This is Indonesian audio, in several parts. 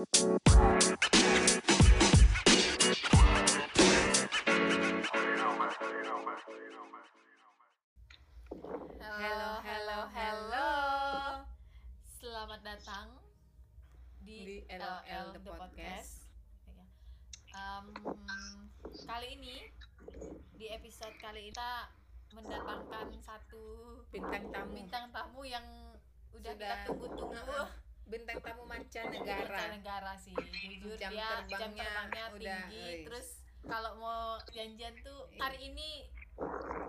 Halo. Selamat datang di LOL the podcast. Kali ini di episode kali ini kita mendatangkan satu bintang tamu yang sudah kita tunggu-tunggu. Bintang tamu mancanegara sih, jujur jam terbangnya udah tinggi. Uis. Terus kalau mau janjian tuh hari ini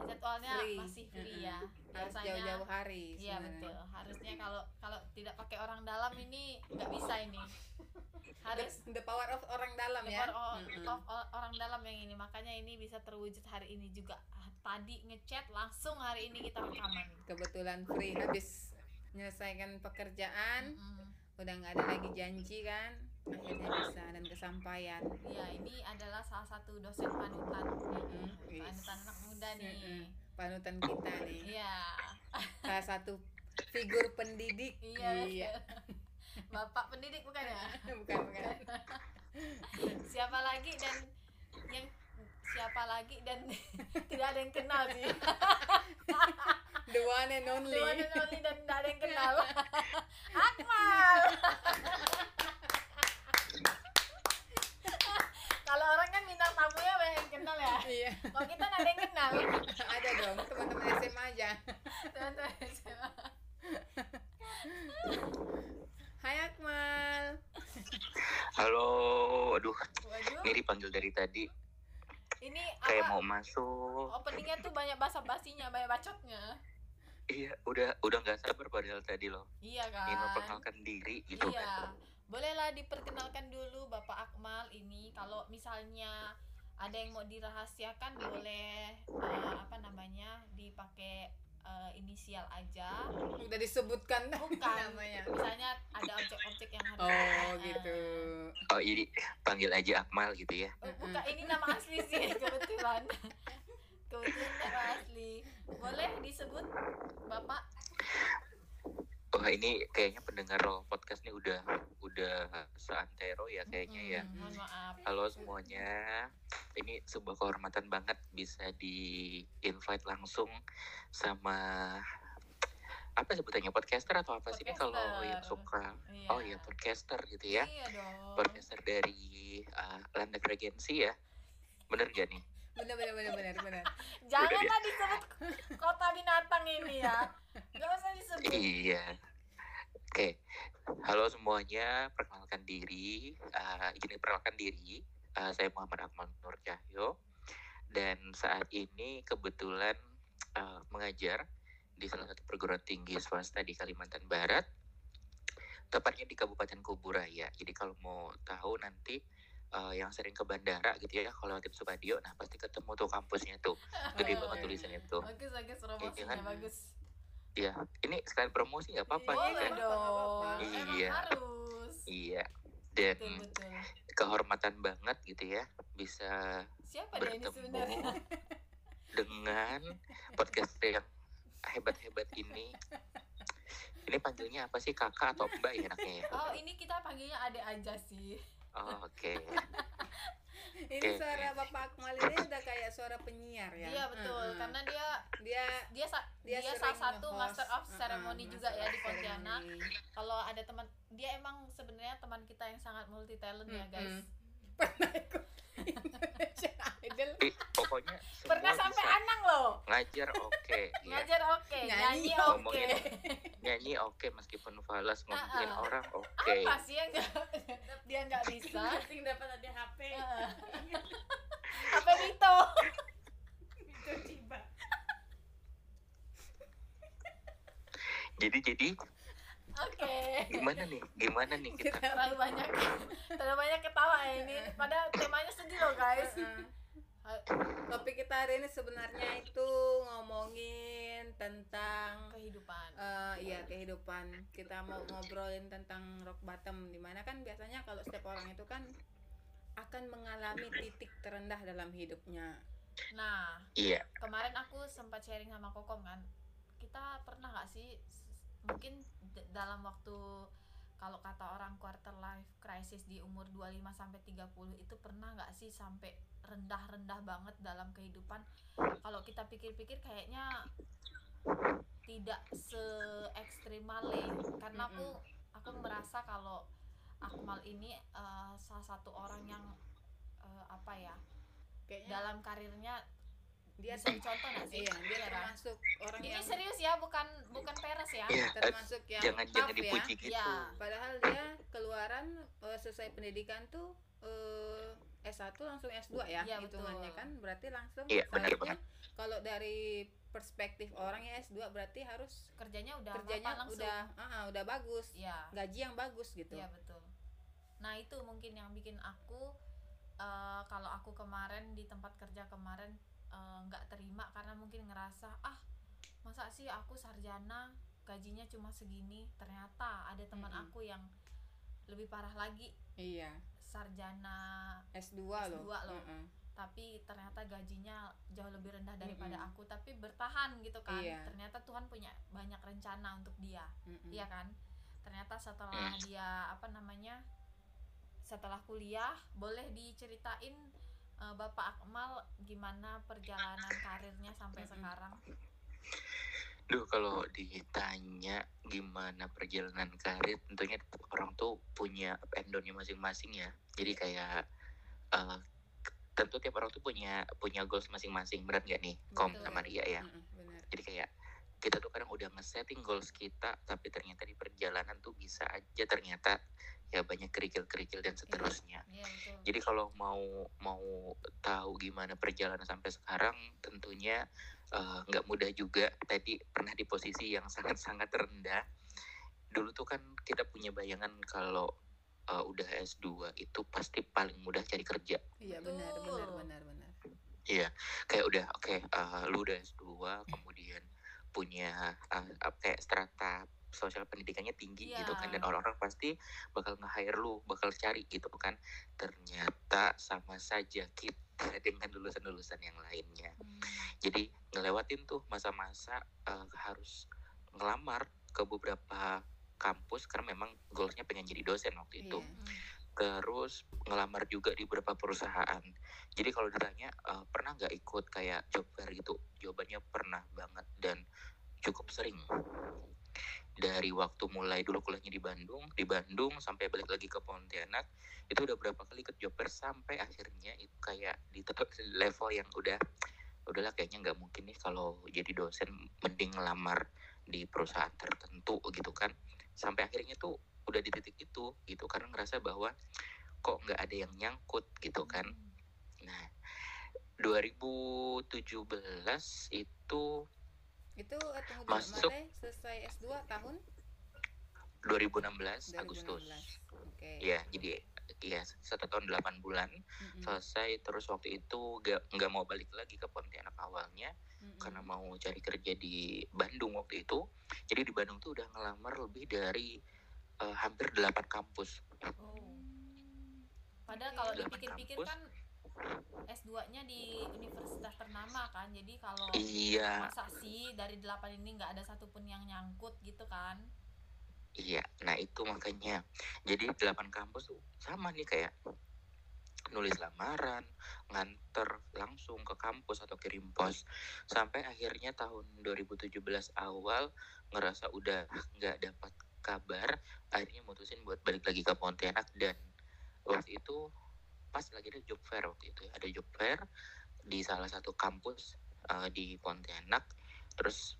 jadwalnya masih free ya, biasanya jauh-jauh hari. Iya betul, harusnya kalau tidak pakai orang dalam ini nggak bisa ini. Harus the power of orang dalam ya. The power of orang dalam yang ini, makanya ini bisa terwujud hari ini juga. Tadi ngechat langsung hari ini kita rekaman. Kebetulan free habis menyelesaikan pekerjaan. Udah nggak ada lagi janji kan, akhirnya bisa dan kesampaian. Iya, ini adalah salah satu dosen panutan nih, panutan anak muda nih, panutan kita nih. Iya. Salah satu figur pendidik. Iya. Bapak pendidik bukan ya? Bukan. Siapa lagi dan tidak ada yang kenal sih. The one and only dan tidak ada yang kenal. Akmal. Kalau orang kan bintang tamunya banyak yang kenal ya. Iya. Kalau kita nggak ada yang kenal. Ada dong, teman-teman SMA aja. Teman-teman SMA. Hai Akmal. Halo. Waduh. Ini dipanggil dari tadi. Ini kayak mau masuk. Openingnya tuh banyak basa-basinya, banyak bacotnya. Iya, udah nggak sabar padahal tadi loh. Iya kan. Ini memperkenalkan diri gitu. Iya. Kan. Bolehlah diperkenalkan dulu Bapak Akmal ini. Kalau misalnya ada yang mau dirahasiakan boleh dipakai inisial aja. Udah disebutkan namanya. Misalnya ada objek-objek yang harus. Gitu. Oh, jadi panggil aja Akmal gitu ya. Bukan, ini nama asli sih kebetulan. Kebetulan nama asli. Boleh disebut Bapak? Wah, ini kayaknya pendengar LOL podcast ini udah seantero ya kayaknya ya. Mohon maaf. Halo semuanya. Ini sebuah kehormatan banget bisa di-invite langsung sama apa sebutannya, podcaster atau apa sih ini kalau yang suka? Iya. Oh iya, podcaster gitu ya. Iya dong. Podcaster dari Landak Regency ya. Bener gak nih? Bener. Janganlah disebut kota binatang ini ya. Gak usah disebut. Iya. Oke. Halo semuanya, perkenalkan diri. Saya Muhammad Akmal Nur Cahyo. Dan saat ini kebetulan mengajar di salah satu perguruan tinggi swasta di Kalimantan Barat. Tepatnya di Kabupaten Kubu Raya. Jadi kalau mau tahu nanti yang sering ke bandara gitu ya, kalau lewat Supadio, nah pasti ketemu tuh kampusnya tuh, gede banget tulisannya tuh. Bagus, promosinya ya, bagus. Iya, ini sekalian promosi nggak apa-apa ya kan? Iya, harus. Iya, dan betul. Kehormatan banget gitu ya, bisa bertemu dengan podcast yang hebat-hebat ini. Ini panggilnya apa sih, kakak atau mbak ya enaknya ya? Oh, ini kita panggilnya adek aja sih. Oh, oke. Ini suara Bapak Akmal ini udah kayak suara penyiar ya. Iya betul, karena dia salah satu master of ceremony juga ya di Pontianak. Kalau ada teman, dia emang sebenarnya teman kita yang sangat multi talent ya guys. Pernah ikut Indonesia Idol. Pokoknya pernah sampai Anang loh. Ngajar oke. Nyanyi oke. Meskipun falas ngomongin orang oke. Apa sih yang dia nggak bisa? Ting dapat ada HP. HP Vito. Vito Ciba. Jadi. Oke. Gimana nih kita? Terlalu banyak ketawa ya ini. Padahal temanya sedih loh guys. Topik kita hari ini sebenarnya itu ngomongin tentang kehidupan. Kehidupan. Kita mau ngobrolin tentang rock bottom, dimana kan biasanya kalau setiap orang itu kan akan mengalami titik terendah dalam hidupnya. Nah, iya. Kemarin aku sempat sharing sama Kokom kan. Kita pernah nggak sih mungkin dalam waktu, kalau kata orang quarter life crisis persis di umur 25-30 itu pernah nggak sih sampai rendah-rendah banget dalam kehidupan? Kalau kita pikir-pikir kayaknya tidak se-ekstrim Male, karena aku merasa kalau Akmal ini salah satu orang yang apa ya, kayaknya dalam karirnya dia contoh nggak sih? Iya, dia termasuk orang ini yang serius ya, bukan peres ya, iya, termasuk yang jangan dipuji ya, gitu. Ya. Padahal dia keluaran selesai pendidikan tuh S1 langsung S2 ya, ya hitungannya betul. Kan berarti langsung ya, seharusnya kalau dari perspektif orang ya S2 berarti harus kerjanya udah bagus ya, gaji yang bagus gitu ya, betul. Nah itu mungkin yang bikin aku kalau aku kemarin di tempat kerja kemarin nggak terima, karena mungkin ngerasa masa sih aku sarjana gajinya cuma segini, ternyata ada teman aku yang lebih parah lagi, iya, sarjana S2 loh. Tapi ternyata gajinya jauh lebih rendah daripada aku, tapi bertahan gitu kan, iya. Ternyata Tuhan punya banyak rencana untuk dia, iya kan. Ternyata setelah dia setelah kuliah, boleh diceritain Bapak Akmal gimana perjalanan karirnya sampai sekarang? Duh, kalau ditanya gimana perjalanan karir, tentunya orang tuh punya up and down-nya masing-masing ya. Jadi kayak tentu tiap orang tuh punya goals masing-masing, benar nggak nih? Kom sama Ria ya. Benar. Jadi kayak kita tuh kadang udah nge-setting goals kita, tapi ternyata di perjalanan tuh bisa aja ternyata ya banyak kerikil-kerikil dan seterusnya. Yeah, jadi kalau mau tahu gimana perjalanan sampai sekarang, tentunya nggak mudah juga. Tadi pernah di posisi yang sangat-sangat rendah. Dulu tuh kan kita punya bayangan kalau udah S2 itu pasti paling mudah cari kerja. Iya, benar. Iya, kayak udah lu udah S2 kemudian punya kayak strata sosial pendidikannya tinggi gitu kan, dan orang-orang pasti bakal nge-hire lu, bakal cari gitu kan. Ternyata sama saja kita dengan lulusan-lulusan yang lainnya. Jadi ngelewatin tuh masa-masa harus ngelamar ke beberapa kampus karena memang goalsnya pengen jadi dosen waktu itu. Terus ngelamar juga di beberapa perusahaan. Jadi kalau ditanya pernah nggak ikut kayak job fair gitu, jawabannya pernah banget dan cukup sering. Dari waktu mulai dulu kuliahnya di Bandung sampai balik lagi ke Pontianak, itu udah berapa kali ikut job fair sampai akhirnya itu kayak di level yang udahlah kayaknya nggak mungkin nih kalau jadi dosen, mending ngelamar di perusahaan tertentu gitu kan. Sampai akhirnya tuh udah di titik itu gitu, karena ngerasa bahwa kok nggak ada yang nyangkut gitu kan. Nah 2017 itu masuk selesai S2 tahun 2016 Agustus. Ya jadi ya 1 tahun 8 bulan selesai. Terus waktu itu nggak mau balik lagi ke Pontianak awalnya, karena mau cari kerja di Bandung waktu itu. Jadi di Bandung tuh udah ngelamar lebih dari hampir 8 kampus. Padahal kalau dipikir-pikir kampus, kan S2-nya di universitas ternama kan. Jadi kalau masa sih dari 8 ini nggak ada satupun yang nyangkut gitu kan. Iya, nah itu makanya. Jadi 8 kampus tuh sama nih, kayak nulis lamaran, nganter langsung ke kampus atau kirim pos. Sampai akhirnya tahun 2017 awal ngerasa udah nggak dapat kabar, akhirnya mutusin buat balik lagi ke Pontianak. Dan waktu itu pas lagi ada job fair waktu itu ya. Ada job fair di salah satu kampus di Pontianak. Terus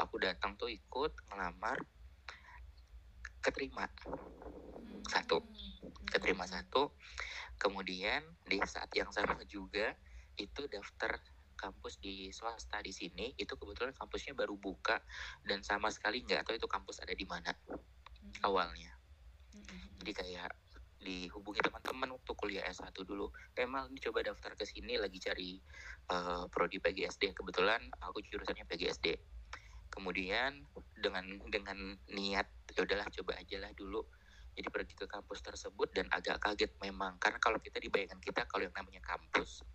aku datang tuh ikut ngelamar, keterima satu. Kemudian di saat yang sama juga itu daftar kampus di swasta di sini, itu kebetulan kampusnya baru buka dan sama sekali nggak tahu itu kampus ada di mana awalnya. Jadi kayak dihubungi teman-teman waktu kuliah S1 dulu, emang coba daftar ke sini, lagi cari prodi PGSD, kebetulan aku jurusannya PGSD. Kemudian dengan niat ya udahlah coba aja lah dulu. Jadi pergi ke kampus tersebut dan agak kaget memang, karena kalau kita dibayangkan kita kalau yang namanya kampus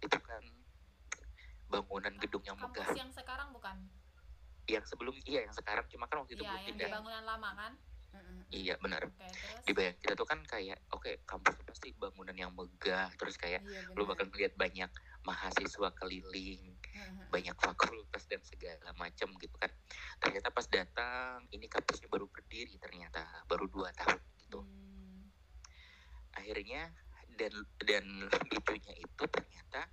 itu kan bangunan gedung yang megah. Kampus yang sekarang bukan? Yang sebelum, iya yang sekarang, cuma kan waktu itu belum pindah. Iya, yang di bangunan lama kan? Iya benar. Dibayang kita tuh kan kayak oke, kampus pasti bangunan yang megah, terus kayak lu bakal melihat banyak mahasiswa keliling, banyak fakultas dan segala macam gitu kan. Ternyata pas datang ini kampusnya baru berdiri, ternyata baru 2 tahun gitu. Akhirnya dan lucunya itu ternyata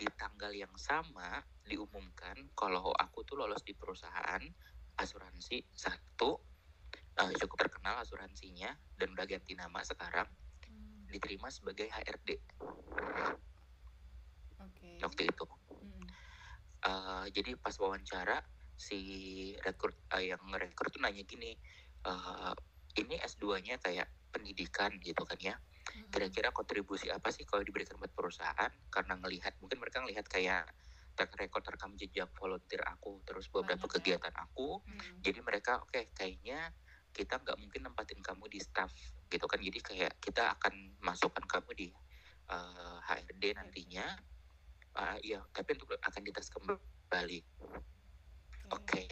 di tanggal yang sama diumumkan kalau aku tuh lolos di perusahaan asuransi satu, cukup terkenal asuransinya dan udah ganti nama sekarang, diterima sebagai HRD. Okay. Waktu itu jadi pas wawancara si rekrut yang rekrut tuh nanya gini, ini S2-nya kayak pendidikan gitu kan ya, kira-kira kontribusi apa sih kalau diberikan buat perusahaan, karena ngelihat mungkin mereka ngelihat kayak rekor rekam jejak volunteer aku, terus beberapa kegiatan aku, jadi mereka oke, kayaknya kita nggak mungkin nempatin kamu di staff gitu kan, jadi kayak kita akan masukkan kamu di HRD nantinya, ya tapi untuk akan dites kembali. Oke.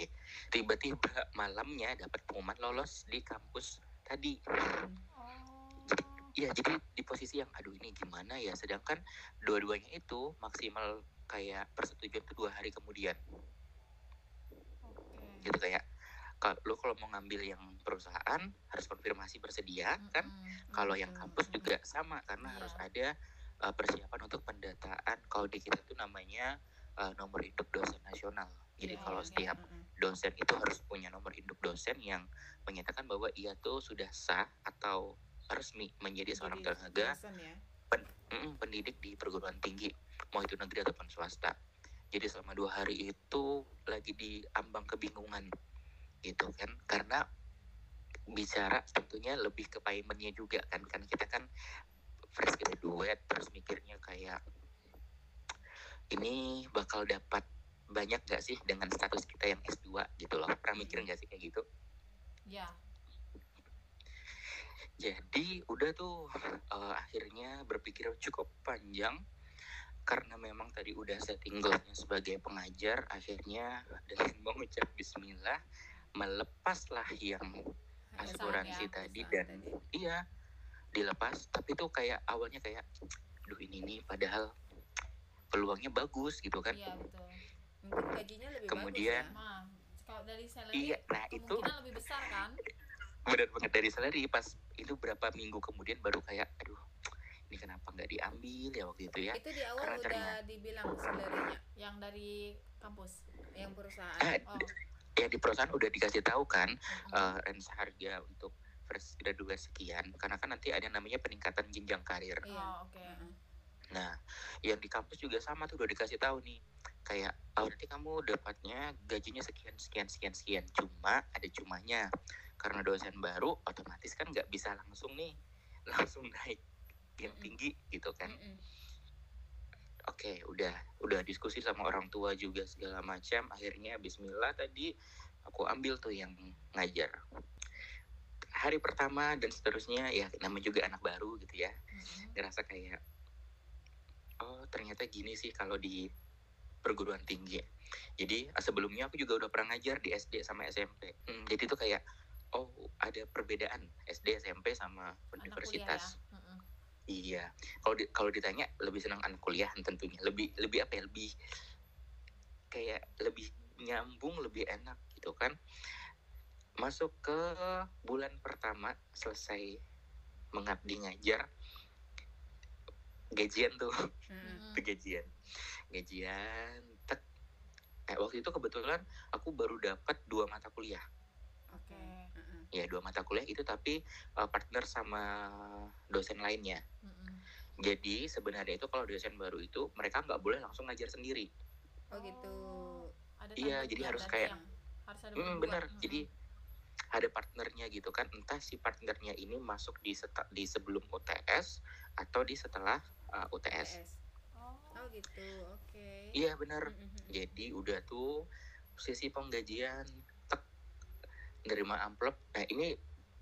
Tiba-tiba malamnya dapat pengumuman lolos di kampus tadi. Ya jadi di posisi yang aduh ini gimana ya, sedangkan dua-duanya itu maksimal kayak persetujuan itu 2 hari kemudian. Gitu kayak lo kalau mau ngambil yang perusahaan harus konfirmasi bersedia kan, kalau yang kampus juga sama karena harus ada persiapan untuk pendataan. Kalau di kita itu namanya nomor induk dosen nasional. Jadi kalau setiap dosen itu harus punya nomor induk dosen yang menyatakan bahwa ia tuh sudah sah atau resmi menjadi seorang tenaga pendidik di perguruan tinggi, mau itu negeri ataupun swasta. Jadi selama 2 hari itu lagi di ambang kebingungan gitu kan, karena bicara tentunya lebih ke paymentnya juga kan, karena kita kan fresh graduate, terus mikirnya kayak ini bakal dapat banyak gak sih dengan status kita yang S2 gitu loh, pernah mikir gak sih kayak gitu? Ya. Jadi udah tuh akhirnya berpikir cukup panjang, karena memang tadi udah setting goalnya sebagai pengajar, akhirnya dengan mengucap bismillah melepaslah yang asuransi tadi. Iya dilepas, tapi tuh kayak awalnya kayak duh ini nih padahal peluangnya bagus gitu kan. Iya betul. Mungkin gajinya lebih kemudian, bagus ya. Kalau dari salary kemungkinan itu lebih besar kan? Benar banget, dari salary pas itu berapa minggu kemudian baru kayak aduh ini kenapa nggak diambil ya waktu itu ya, itu di awal karena udah dibilang salary-nya yang dari kampus yang perusahaan yang di perusahaan udah dikasih tahu kan range harga untuk first graduate sekian, karena kan nanti ada namanya peningkatan jenjang karir. Nah yang di kampus juga sama tuh udah dikasih tahu nih kayak nanti kamu dapatnya gajinya sekian, cuma ada cumanya karena dosen baru otomatis kan nggak bisa langsung naik yang tinggi gitu kan. Oke, udah diskusi sama orang tua juga segala macam, akhirnya bismillah tadi aku ambil tuh yang ngajar hari pertama dan seterusnya, ya namanya juga anak baru gitu ya, ngerasa kayak oh ternyata gini sih kalau di perguruan tinggi. Jadi sebelumnya aku juga udah pernah ngajar di SD sama SMP, jadi tuh kayak oh ada perbedaan SD SMP sama universitas. Iya. Kalau ditanya lebih senang anak kuliah tentunya, lebih apa ya, lebih kayak lebih nyambung, lebih enak gitu kan. Masuk ke bulan pertama selesai mengabdi ngajar, gajian tuh gajian waktu itu kebetulan aku baru dapat 2 mata kuliah. Ya 2 mata kuliah itu, tapi partner sama dosen lainnya. Jadi sebenarnya itu kalau dosen baru itu mereka nggak boleh langsung ngajar sendiri. Oh gitu. Iya jadi harus kayak jadi ada partnernya gitu kan, entah si partnernya ini masuk di sebelum UTS atau di setelah UTS. Oh gitu, oke. Iya benar. Jadi udah tuh sesi penggajian, nerima amplop. Nah ini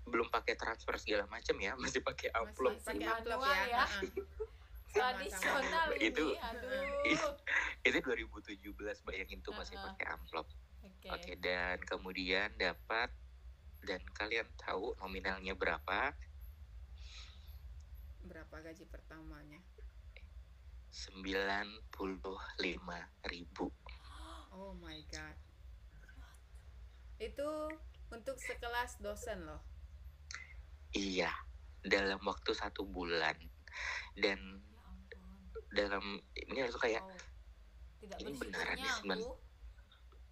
belum pakai transfer segala macam ya, masih pakai amplop. Masih pakai amplop ya. Tradisional ini. Itu 2017, bayangin tuh masih pakai amplop. Oke, dan kemudian dapat dan kalian tahu nominalnya berapa? Berapa gaji pertamanya? 95.000. Oh my god. Itu untuk sekelas dosen loh. Iya, dalam waktu 1 bulan. Dan dalam ini langsung kayak ini beneran nih 9.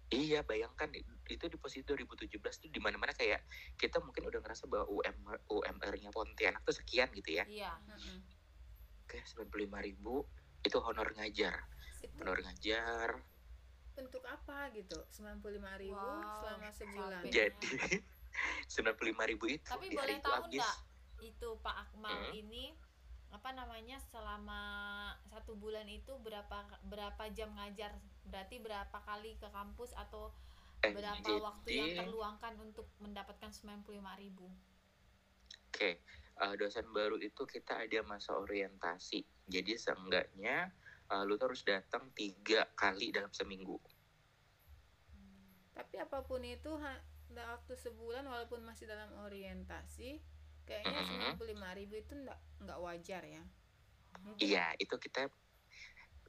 Iya, bayangkan itu di posisi 2017 tuh di mana-mana kayak kita mungkin udah ngerasa bahwa UMR-nya Pontianak tuh sekian gitu ya. Iya. Mm-hmm. Oke, 95.000 itu honor ngajar. Itu honor ngajar. Untuk apa gitu? 95.000 selama sebulan. Jadi 95.000 itu. Tapi boleh tahu nggak itu Pak Akmal ini apa namanya selama 1 bulan itu berapa jam ngajar? Berarti berapa kali ke kampus atau berapa waktu yang terluangkan untuk mendapatkan 95.000? Oke, dosen baru itu kita ada masa orientasi. Jadi seenggaknya lu harus datang 3 kali dalam seminggu. Tapi apapun itu waktu sebulan walaupun masih dalam orientasi, kayaknya 95.000 itu nggak wajar ya. Iya, itu kita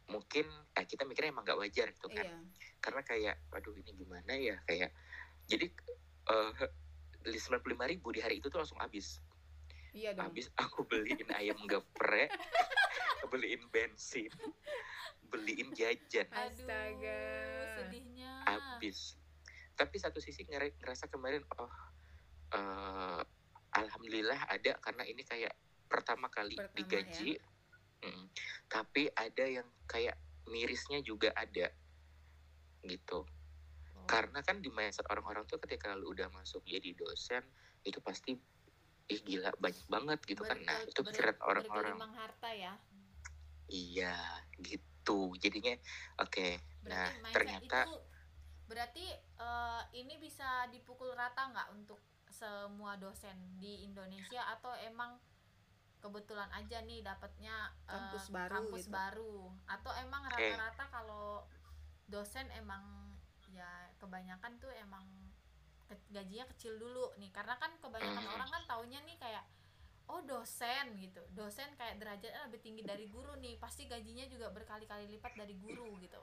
mungkin kita mikirnya emang nggak wajar itu kan, iya. Karena kayak waduh ini gimana ya, kayak jadi 95.000 di hari itu tuh langsung habis. Iya dong. Habis aku beliin ayam geprek, beliin bensin, beliin jajan. Astaga, sedihnya. Habis. Tapi satu sisi ngerasa kemarin alhamdulillah ada, karena ini kayak pertama kali digaji. Ya? Tapi ada yang kayak mirisnya juga ada gitu. Karena kan di mindset orang-orang tuh ketika lu udah masuk jadi dosen itu pasti gila banyak banget gitu kan. Nah itu pikiran orang-orang harta ya. Iya gitu jadinya. Oke. Nah ternyata itu, berarti ini bisa dipukul rata nggak untuk semua dosen di Indonesia atau emang kebetulan aja nih dapatnya kampus gitu. Baru atau emang rata-rata kalau dosen emang ya kebanyakan tuh emang gajinya kecil dulu nih, karena kan kebanyakan orang kan taunya nih kayak oh dosen gitu, dosen kayak derajatnya lebih tinggi dari guru nih, pasti gajinya juga berkali-kali lipat dari guru gitu.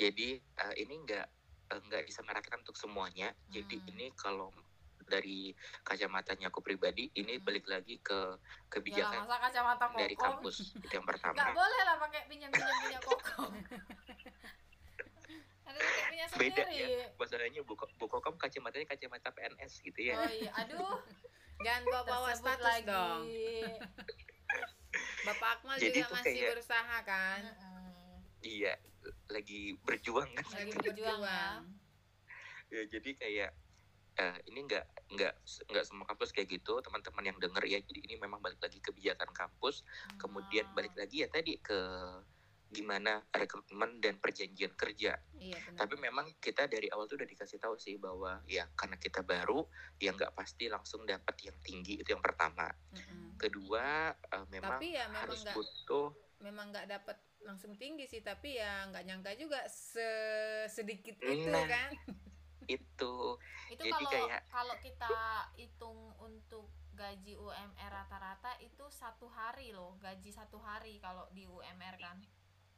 Jadi ini nggak bisa meratakan untuk semuanya. Jadi ini kalau dari kacamatanya aku pribadi ini balik lagi ke kebijakan dari kampus itu yang pertama. Nggak boleh lah pakai pinjam kokong. Ada yang punya sendiri. Beda ya, masalahnya bukokom kacamatanya kacamata PNS gitu ya. Oh iya, aduh. Jangan bawa status lagi dong. Bapak Akmal jadi juga masih kayak berusaha kan. Iya, lagi berjuang kan. Ya jadi kayak ini nggak semua kampus kayak gitu, teman-teman yang denger ya. Jadi ini memang balik lagi kebijakan kampus, kemudian balik lagi ya tadi ke gimana rekrutmen dan perjanjian kerja. Iya, tapi memang kita dari awal tuh udah dikasih tahu sih bahwa ya karena kita baru, ya nggak pasti langsung dapat yang tinggi, itu yang pertama. Kedua memang tapi ya memang harus butuh. Memang nggak dapat langsung tinggi sih, tapi ya nggak nyangka juga sedikit itu kan. Itu kalau kita hitung untuk gaji UMR rata-rata itu 1 hari loh, gaji 1 hari kalau di UMR kan.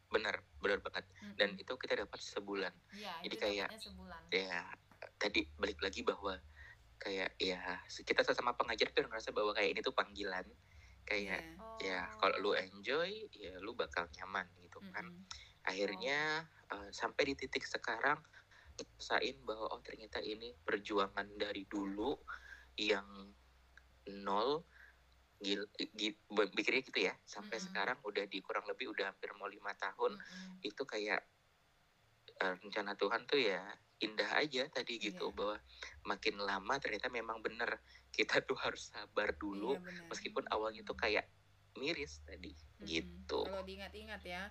Benar banget. Dan itu kita dapat sebulan. Ya, jadi kayak sebulan. Ya tadi balik lagi bahwa kayak ya kita sama pengajar tuh ngerasa bahwa kayak ini tuh panggilan, kayak ya kalau lu enjoy ya lu bakal nyaman gitu kan. Akhirnya sampai di titik sekarang rasain bahwa oh ternyata ini perjuangan dari dulu yang nol pikirnya gitu ya sampai sekarang udah kurang lebih udah hampir mau 5 tahun. Itu kayak rencana Tuhan tuh ya indah aja tadi gitu, bahwa makin lama ternyata memang bener kita tuh harus sabar dulu, meskipun awalnya tuh kayak miris tadi gitu. Kalau diingat-ingat ya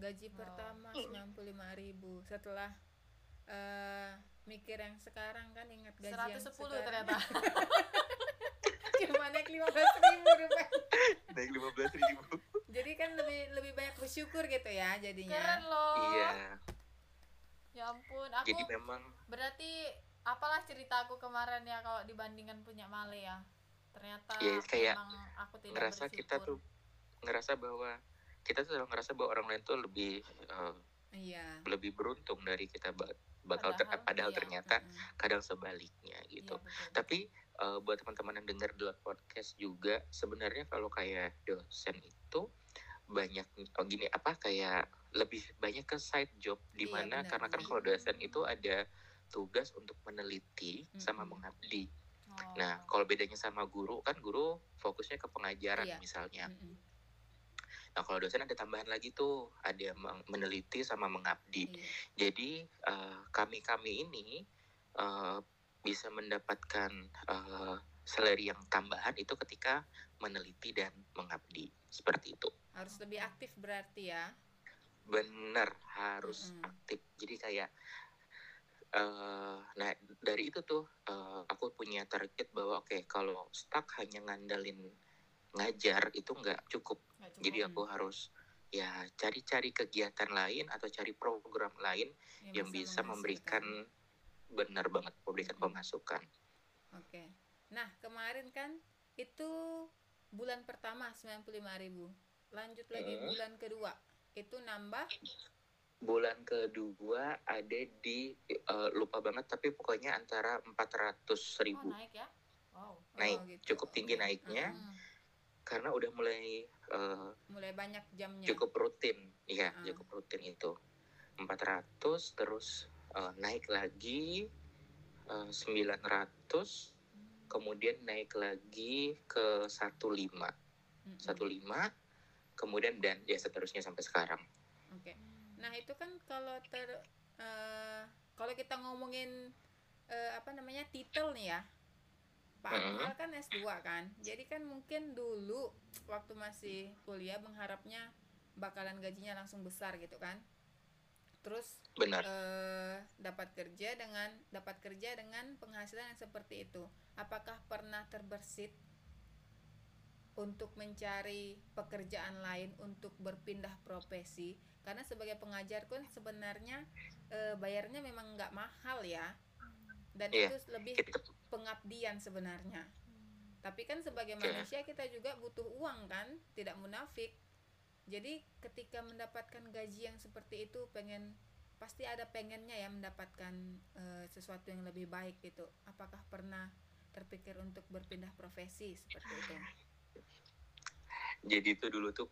gaji pertama 95.000, setelah mikir yang sekarang kan ingat gaji 110 yang sekarang ternyata. Cuma naik 15.000 rupiah. Naik 15.000. Jadi kan lebih banyak bersyukur gitu ya jadinya. Keren loh. Iya. Ya ampun, aku jadi memang berarti apalah cerita aku kemarin ya kalau dibandingkan punya Male ya. Ternyata kayak aku tidak ngerasa bersyukur. Kita tuh ngerasa bahwa kita tuh ngerasa bahwa orang lain tuh lebih lebih beruntung dari kita padahal ternyata kadang sebaliknya gitu. Iya, tapi buat teman-teman yang dengar di podcast juga sebenarnya kalau kayak dosen itu banyak kayak lebih banyak ke side job di mana karena kan kalau dosen itu ada tugas untuk meneliti sama mengabdi. Oh. Nah, kalau bedanya sama guru kan guru fokusnya ke pengajaran misalnya. Nah, kalau dosen ada tambahan lagi tuh, ada meneliti sama mengabdi. Jadi, kami-kami ini bisa mendapatkan salary yang tambahan itu ketika meneliti dan mengabdi. Seperti itu. Harus lebih aktif berarti ya? Bener, harus aktif. Jadi kayak, nah dari itu tuh aku punya target bahwa oke, kalau stuck hanya ngandalin ngajar itu nggak cukup. Jadi aku harus ya cari-cari kegiatan lain atau cari program lain yang bisa memberikan pemasukan. Oke. Nah, kemarin kan itu bulan pertama 95.000. Lanjut lagi bulan kedua. Itu nambah bulan kedua ada di lupa banget tapi pokoknya antara 400.000. Oh, naik ya? Wow. Naik gitu. Cukup tinggi naiknya. Karena udah mulai banyak jamnya, cukup rutin itu 400 terus naik lagi 900 kemudian naik lagi ke 15 kemudian dan ya seterusnya sampai sekarang. Oke. Nah itu kan kalau kalau kita ngomongin titel nih ya Pak Akmal kan S2 kan, jadi kan mungkin dulu waktu masih kuliah mengharapnya bakalan gajinya langsung besar gitu kan, terus dapat kerja dengan penghasilan yang seperti itu. Apakah pernah terbersit untuk mencari pekerjaan lain untuk berpindah profesi? Karena sebagai pengajar pun sebenarnya bayarnya memang nggak mahal ya, dan itu lebih pengabdian sebenarnya. Tapi kan sebagai manusia kita juga butuh uang kan, tidak munafik. Jadi ketika mendapatkan gaji yang seperti itu pasti ada pengennya ya mendapatkan sesuatu yang lebih baik gitu. Apakah pernah terpikir untuk berpindah profesi seperti itu? Jadi itu dulu tuh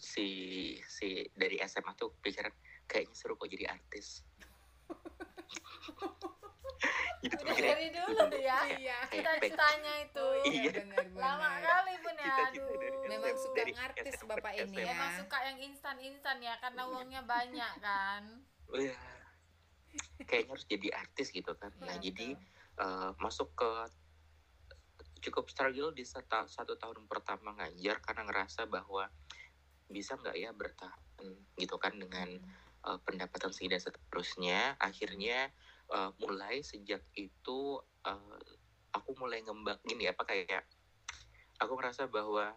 si dari SMA tuh pikiran kayaknya seru kok jadi artis. Dari dulu ya, cita-citanya itu lama kali pun ya, memang suka ngartis bapak ini ya, memang suka yang instan ya karena uangnya banyak kan. Kayaknya harus jadi artis gitu kan. Nah jadi masuk ke cukup struggle di satu tahun pertama ngajar karena ngerasa bahwa bisa nggak ya bertahan gitu kan dengan pendapatan segini seterusnya. Akhirnya mulai sejak itu aku mulai ngembangin aku ngerasa bahwa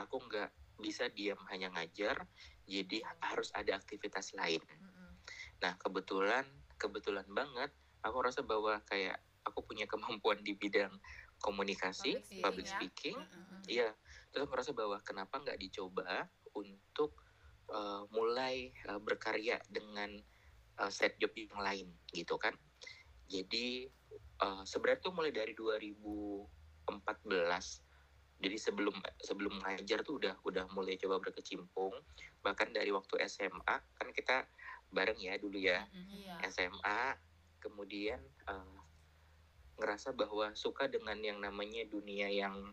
aku nggak bisa diam hanya ngajar, jadi harus ada aktivitas lain. Nah kebetulan banget aku ngerasa bahwa kayak aku punya kemampuan di bidang komunikasi, public speaking iya. Terus aku ngerasa bahwa kenapa nggak dicoba untuk mulai berkarya dengan set job yang lain gitu kan. Jadi sebenarnya tuh mulai dari 2014. Jadi sebelum ngajar tuh udah mulai coba berkecimpung. Bahkan dari waktu SMA kan kita bareng ya dulu ya. SMA kemudian ngerasa bahwa suka dengan yang namanya dunia yang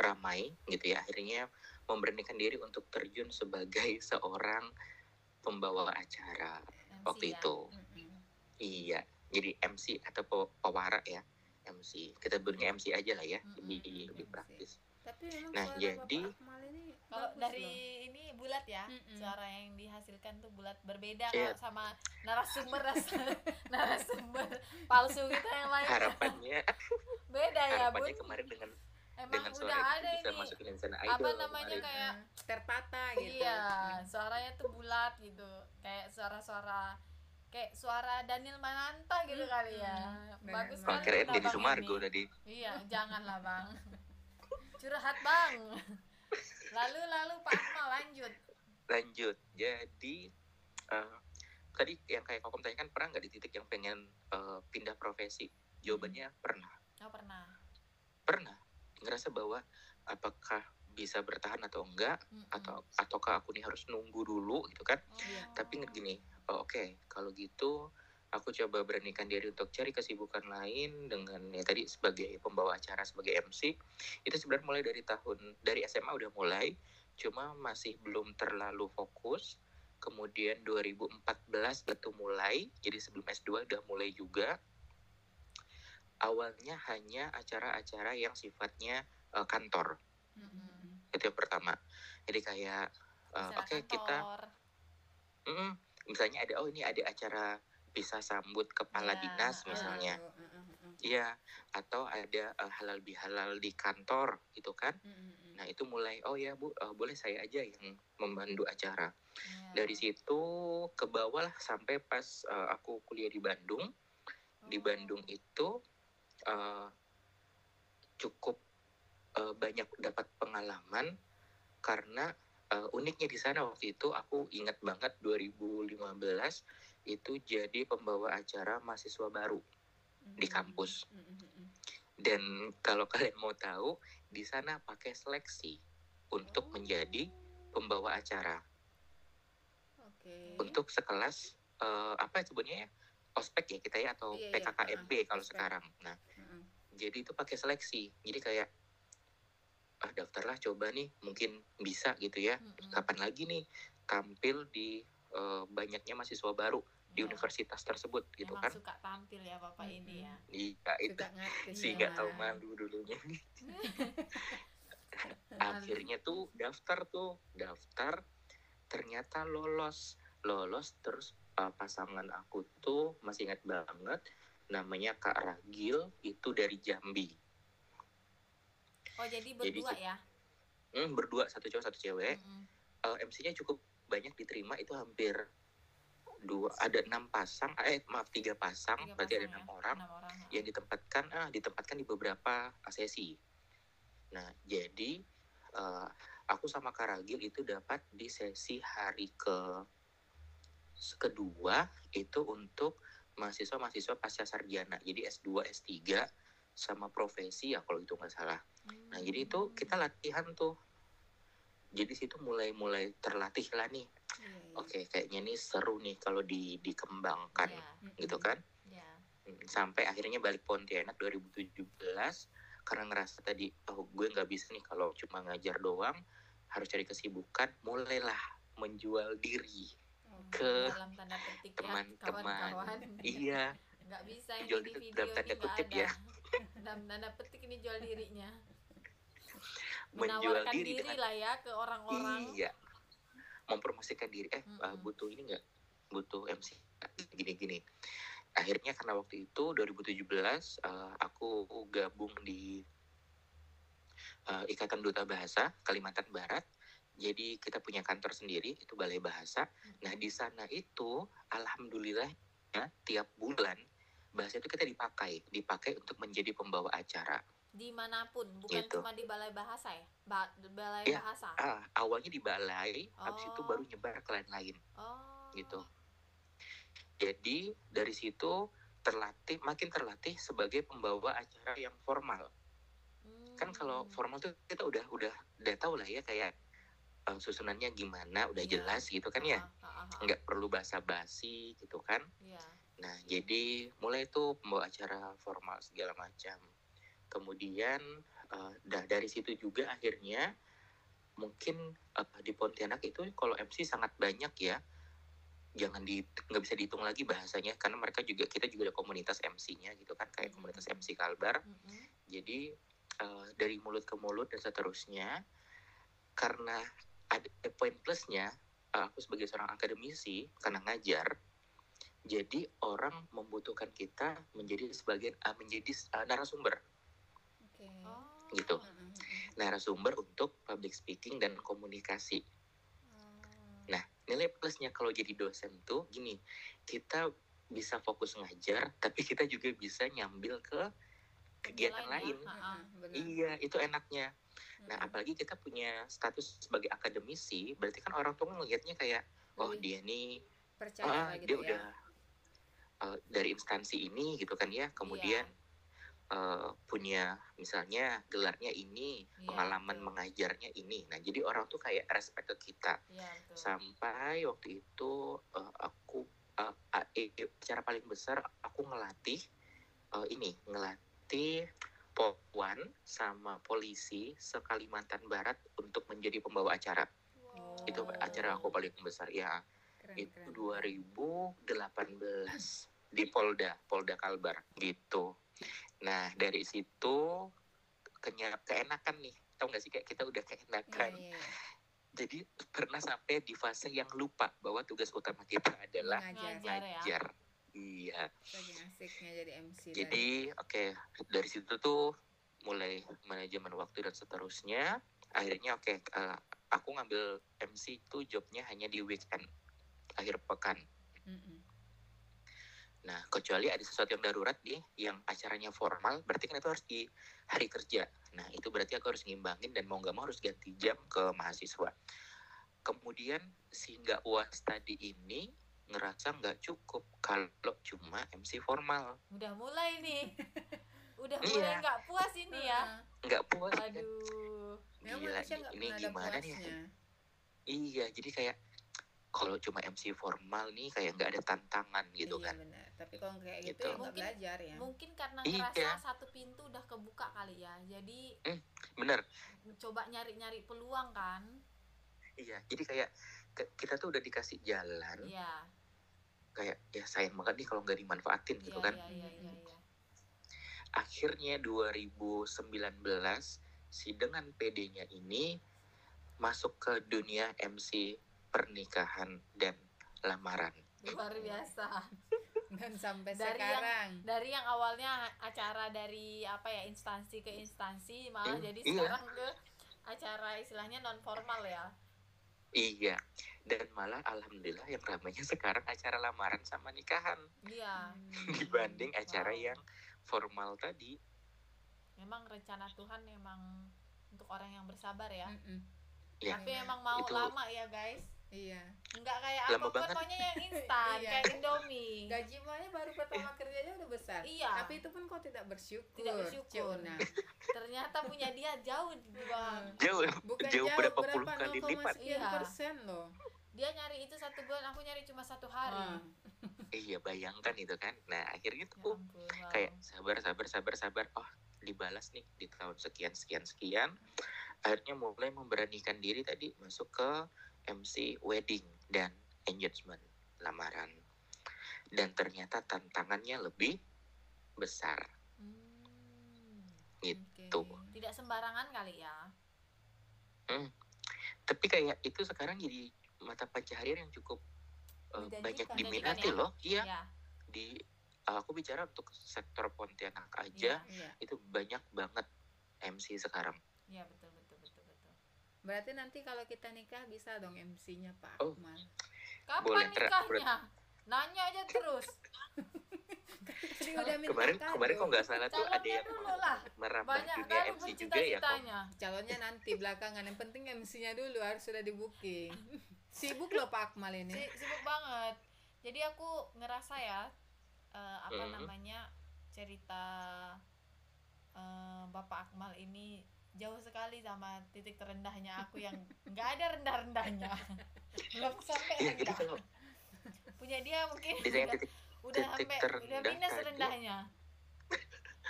ramai gitu ya. Akhirnya memberanikan diri untuk terjun sebagai seorang pembawa acara waktu itu. Iya, jadi MC atau pewara ya, MC. Kita bilangnya MC aja lah ya, lebih praktis. Tapi memang jadi kalau dari ini bulat ya, suara yang dihasilkan tuh bulat, berbeda kalau sama narasumber palsu kita yang lain. Harapannya beda ya, Bu. Harapannya kemarin dengan suara itu bisa masukin insana idol apa namanya kemarin. Kayak tertata gitu, iya, suaranya tuh bulat gitu, kayak suara-suara kayak suara Daniel Mananta gitu kali ya. Bagus banget. Kirain Deddy Sumargo tadi. Iya, janganlah Bang. Curhat Bang. Lalu Pak Akmal lanjut. Jadi tadi yang kayak Kokom tanyakan, pernah nggak di titik yang pengen pindah profesi? Jawabannya pernah. Oh, pernah. Ngerasa bahwa apakah bisa bertahan atau enggak, ataukah aku nih harus nunggu dulu gitu kan. Tapi gini, oke, kalau gitu aku coba beranikan diri untuk cari kesibukan lain dengan ya tadi sebagai pembawa acara, sebagai MC. Itu sebenarnya mulai dari SMA udah mulai, cuma masih belum terlalu fokus. Kemudian 2014 baru mulai, jadi sebelum S2 udah mulai juga. Awalnya hanya acara-acara yang sifatnya kantor. Itu yang pertama. Jadi kayak misalnya ada ini ada acara bisa sambut kepala dinas misalnya. Iya, atau ada halal bihalal di kantor gitu kan. Nah, itu mulai Bu, boleh saya aja yang memandu acara. Dari situ ke bawah lah sampai pas aku kuliah di Bandung. Di Bandung itu cukup banyak dapat pengalaman karena uniknya di sana waktu itu aku ingat banget 2015 itu jadi pembawa acara mahasiswa baru di kampus. Dan kalau kalian mau tahu, di sana pakai seleksi untuk menjadi pembawa acara. Untuk sekelas apa sebenarnya ya? Ospek ya kita ya, atau PKKMB kalau sekarang. Nah, jadi itu pakai seleksi. Jadi kayak daftarlah coba nih, mungkin bisa gitu ya. Kapan lagi nih tampil di banyaknya mahasiswa baru di universitas tersebut gitu. Emang kan suka tampil ya Bapak ini ya. Iya itu sih, nggak tahu malu dulunya. Akhirnya tuh daftar ternyata lolos. Terus pasangan aku tuh masih ingat banget namanya Kak Ragil, itu dari Jambi. Oh, jadi berdua ya? Berdua, satu cowok, satu cewek. MC-nya cukup banyak diterima, itu hampir 3 pasang, berarti ada 6 orang yang ditempatkan di beberapa sesi. Nah, jadi aku sama Kak Ragil itu dapat di sesi hari kedua itu untuk mahasiswa-mahasiswa pasca sarjana, jadi S2, S3, sama profesi ya kalau itu nggak salah. Nah, jadi itu kita latihan tuh. Jadi situ mulai terlatih lah nih. Oke, kayaknya nih seru nih kalau dikembangkan gitu kan. Sampai akhirnya balik Pontianak 2017 karena ngerasa tadi gue nggak bisa nih kalau cuma ngajar doang, harus cari kesibukan, mulailah menjual diri ke teman-teman. Iya. Nggak bisa ini jual, di video ini nggak ada ya. Dalam tanda petik ini jual dirinya. Menawarkan diri lah ya ke orang-orang. Iya. Mempromosikan diri. Butuh ini nggak? Butuh MC gini-gini. Akhirnya karena waktu itu 2017 aku gabung di Ikatan Duta Bahasa Kalimantan Barat. Jadi kita punya kantor sendiri, itu Balai Bahasa. Nah, di sana itu alhamdulillah tiap bulan bahasa itu kita dipakai untuk menjadi pembawa acara dimanapun, bukan gitu. Cuma di Balai Bahasa ya? Balai Bahasa? Awalnya di Balai, habis itu baru nyebar ke lain-lain gitu. Jadi dari situ makin terlatih sebagai pembawa acara yang formal. Kan kalau formal tuh kita udah tahu lah ya, kayak susunannya gimana, udah jelas gitu kan ya. Nggak perlu basa-basi gitu kan. Nah, jadi mulai tuh pembawa acara formal segala macam. Kemudian dari situ juga akhirnya mungkin di Pontianak itu kalau MC sangat banyak ya. Nggak bisa dihitung lagi bahasanya karena kita juga ada komunitas MC-nya gitu kan, kayak komunitas MC Kalbar. Jadi dari mulut ke mulut dan seterusnya, karena ada poin plusnya aku sebagai seorang akademisi karena ngajar. Jadi orang membutuhkan kita menjadi narasumber. Gitu. Narasumber untuk public speaking dan komunikasi. Nah, Nilai plusnya kalau jadi dosen tuh gini, kita bisa fokus ngajar, tapi kita juga bisa nyambil ke kegiatan lain. Iya, itu enaknya. Nah, apalagi kita punya status sebagai akademisi, berarti kan orang tua ngelihatnya kayak, oh dia nih, percaya gitu dia ya. Udah dari instansi ini gitu kan ya, kemudian punya misalnya gelarnya ini, pengalaman mengajarnya ini. Nah, jadi orang tuh kayak respect ke kita. Sampai waktu itu cara paling besar aku ngelatih ngelatih Poluan sama polisi se-Kalimantan Barat untuk menjadi pembawa acara. Wow. Itu acara aku paling besar ya. Keren. 2018 di Polda Kalbar gitu. Nah, dari situ keenakan nih. Tahu enggak sih, kayak kita udah keenakan. Jadi pernah sampai di fase yang lupa bahwa tugas utama kita adalah ngajar. Ya? Iya. Asiknya jadi MC. Jadi, dari situ tuh mulai manajemen waktu dan seterusnya. Akhirnya aku ngambil MC itu jobnya hanya di weekend, akhir pekan. Nah, kecuali ada sesuatu yang darurat nih, yang acaranya formal, berarti kan itu harus di hari kerja. Nah, itu berarti aku harus ngimbangin dan mau gak mau harus ganti jam ke mahasiswa. Kemudian, si gak puas tadi ini ngerasa gak cukup kalau cuma MC formal. Udah mulai nih. Udah mulai gak puas ini ya. Gak puas. Aduh. Gila, ini gimana nih ya? Iya, jadi kayak kalau cuma MC formal nih kayak nggak ada tantangan gitu kan. Benar. Tapi kalau kayak gitu ya nggak belajar ya. Mungkin karena ngerasa satu pintu udah kebuka kali ya. Jadi bener. Coba nyari-nyari peluang kan. Iya. Jadi kayak kita tuh udah dikasih jalan. Iya. Kayak ya sayang banget nih kalau nggak dimanfaatin gitu kan. Iya. Akhirnya 2019 si dengan PD-nya ini masuk ke dunia MC pernikahan dan lamaran. Luar biasa. Dan sampai sekarang. Dari yang awalnya acara dari instansi ke instansi malah jadi sekarang ke acara istilahnya non formal ya. Iya. Dan malah alhamdulillah yang ramainya sekarang acara lamaran sama nikahan. Iya. Dibanding acara yang formal tadi. Memang rencana Tuhan memang untuk orang yang bersabar ya. Ya. Tapi memang mau itu lama ya guys. Iya. Enggak kayak aku pokoknya yang instan kayak Indomie. Gaji mulanya baru pertama kerjanya udah besar. Iya. Tapi itu pun kok tidak bersyukur. Nah, ternyata punya dia jauh, Bang. Jauh berapa puluh kali lipat. Iya. Loh. Dia nyari itu 1 bulan, aku nyari cuma 1 hari. Iya, bayangkan itu kan. Nah, akhirnya tuh kayak sabar. Oh, dibalas nih di tahun sekian. Akhirnya mulai memberanikan diri tadi masuk ke MC wedding dan engagement lamaran, dan ternyata tantangannya lebih besar gitu. Tidak sembarangan kali ya. Tapi kayak itu sekarang jadi mata pencaharian yang cukup banyak diminati ya? Loh. Iya. Di aku bicara untuk sektor Pontianak aja itu banyak banget MC sekarang. Iya, betul. Berarti nanti kalau kita nikah bisa dong MC-nya Pak Akmal. Kapan boleh, nikahnya? Nanya aja terus. kemarin kok nggak salah tuh ada yang merambah dunia MC juga ya kok. Calonnya nanti belakangan, yang penting MC-nya dulu harus sudah di booking. Sibuk loh Pak Akmal ini. Sibuk banget. Jadi aku ngerasa ya namanya cerita Bapak Akmal ini jauh sekali sama titik terendahnya aku yang nggak ada rendah-rendahnya. Belum sampai rendah. Kalau punya dia mungkin udah minus rendahnya.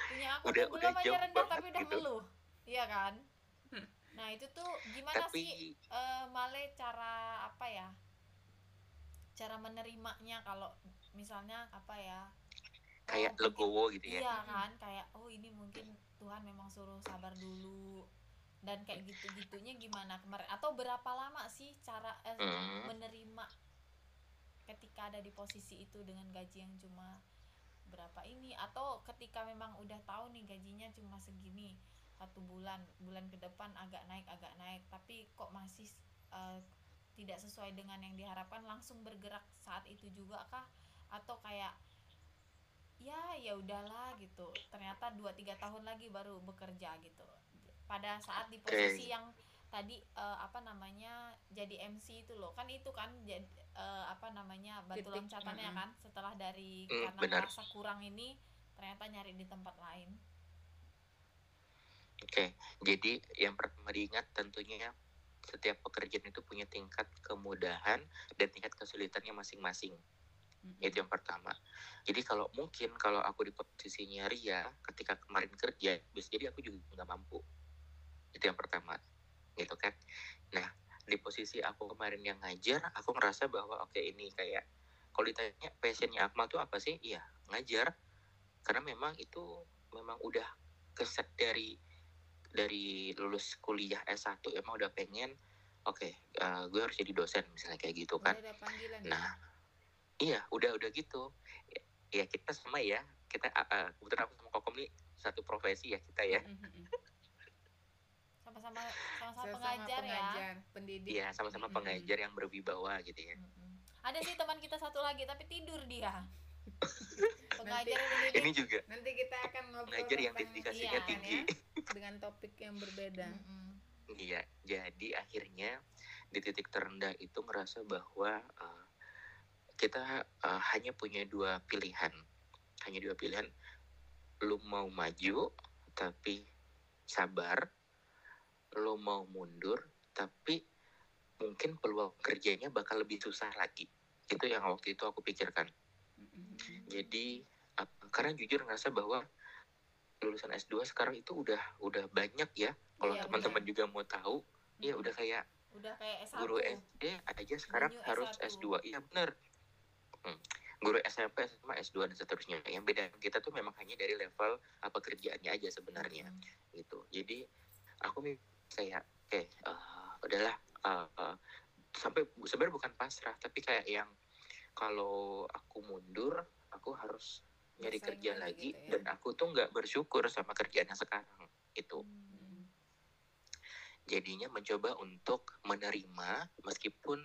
Punya aku belum aja rendah tapi udah ngeluh. Iya kan? Nah, itu tuh gimana tapi sih Male cara cara menerimanya kalau misalnya kayak legowo gitu ya. Iya kan, kayak oh ini mungkin Tuhan memang suruh sabar dulu dan kayak gitu-gitunya gimana kemarin, atau berapa lama sih cara menerima ketika ada di posisi itu dengan gaji yang cuma berapa ini, atau ketika memang udah tahu nih gajinya cuma segini 1 bulan ke depan agak naik tapi kok masih tidak sesuai dengan yang diharapkan, langsung bergerak saat itu juga kah? Atau kayak ya udahlah gitu, ternyata 2-3 tahun lagi baru bekerja gitu pada saat di posisi yang tadi jadi MC itu loh, kan itu kan jadi batu lompatannya kan, setelah dari karena merasa kurang ini ternyata nyari di tempat lain. Oke, jadi yang pertama diingat tentunya ya, setiap pekerjaan itu punya tingkat kemudahan dan tingkat kesulitannya masing-masing. Itu yang pertama. Jadi kalau mungkin kalau aku di posisinya Ria ketika kemarin kerja, bisa jadi aku juga nggak mampu. Itu yang pertama, gitu kan. Nah, di posisi aku kemarin yang ngajar, aku ngerasa bahwa ini kayak kalau ditanya passionnya Akmal tuh apa sih? Iya, ngajar. Karena memang itu memang udah keset dari lulus kuliah S1, emang udah pengen gue harus jadi dosen misalnya kayak gitu kan. Udah ada panggilan. Nah, iya, udah gitu. Ya kita sama ya. Kita kebetulan aku sama Kokom nih satu profesi ya kita ya. Sama-sama pengajar ya. Pendidik. Iya, sama-sama pengajar yang berwibawa gitu ya. Ada sih teman kita satu lagi tapi tidur dia. Pengajar nanti, ini juga. Nanti kita akan ngobrol pengajar yang dedikasinya tinggi ya, dengan topik yang berbeda. Iya, jadi akhirnya di titik terendah itu ngerasa bahwa kita hanya punya dua pilihan. Lu mau maju tapi sabar, lu mau mundur tapi mungkin peluang kerjanya bakal lebih susah lagi. Itu yang waktu itu aku pikirkan. Jadi karena jujur ngerasa bahwa lulusan S2 sekarang itu udah banyak ya. Kalau teman-teman juga mau tahu, ya udah kayak S1. Guru SD aja sekarang harus S2. Iya benar. Guru SMP sama S2 dan seterusnya. Yang beda kita tuh memang hanya dari level pekerjaannya aja sebenarnya gitu. Jadi aku kayak udahlah sampai sebenarnya bukan pasrah tapi kayak yang kalau aku mundur aku harus nyari kerja lagi gitu ya. Dan aku tuh nggak bersyukur sama kerjaannya sekarang itu. Jadinya mencoba untuk menerima meskipun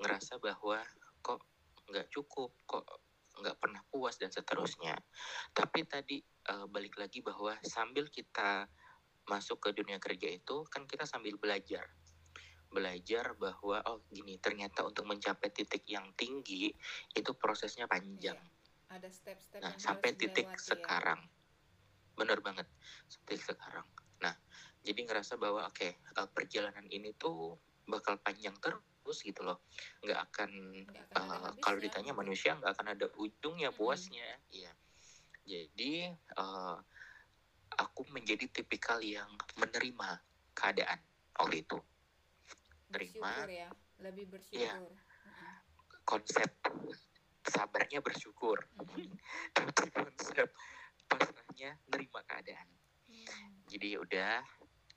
ngerasa bahwa kok nggak cukup, kok nggak pernah puas dan seterusnya. Tapi tadi balik lagi bahwa sambil kita masuk ke dunia kerja itu kan kita sambil belajar bahwa gini ternyata untuk mencapai titik yang tinggi itu prosesnya panjang. Iya. Ada step-step yang sampai harus titik dilewati, sekarang. Ya. Bener banget titik sekarang. Nah jadi ngerasa bahwa perjalanan ini tuh bakal panjang terus gitu loh, nggak akan kalau ditanya manusia nggak akan ada ujungnya puasnya. Iya, jadi aku menjadi tipikal yang menerima keadaan waktu itu, bersyukur ya, lebih bersyukur ya. Konsep sabarnya bersyukur, tapi konsep pasrahnya nerima keadaan. Jadi udah,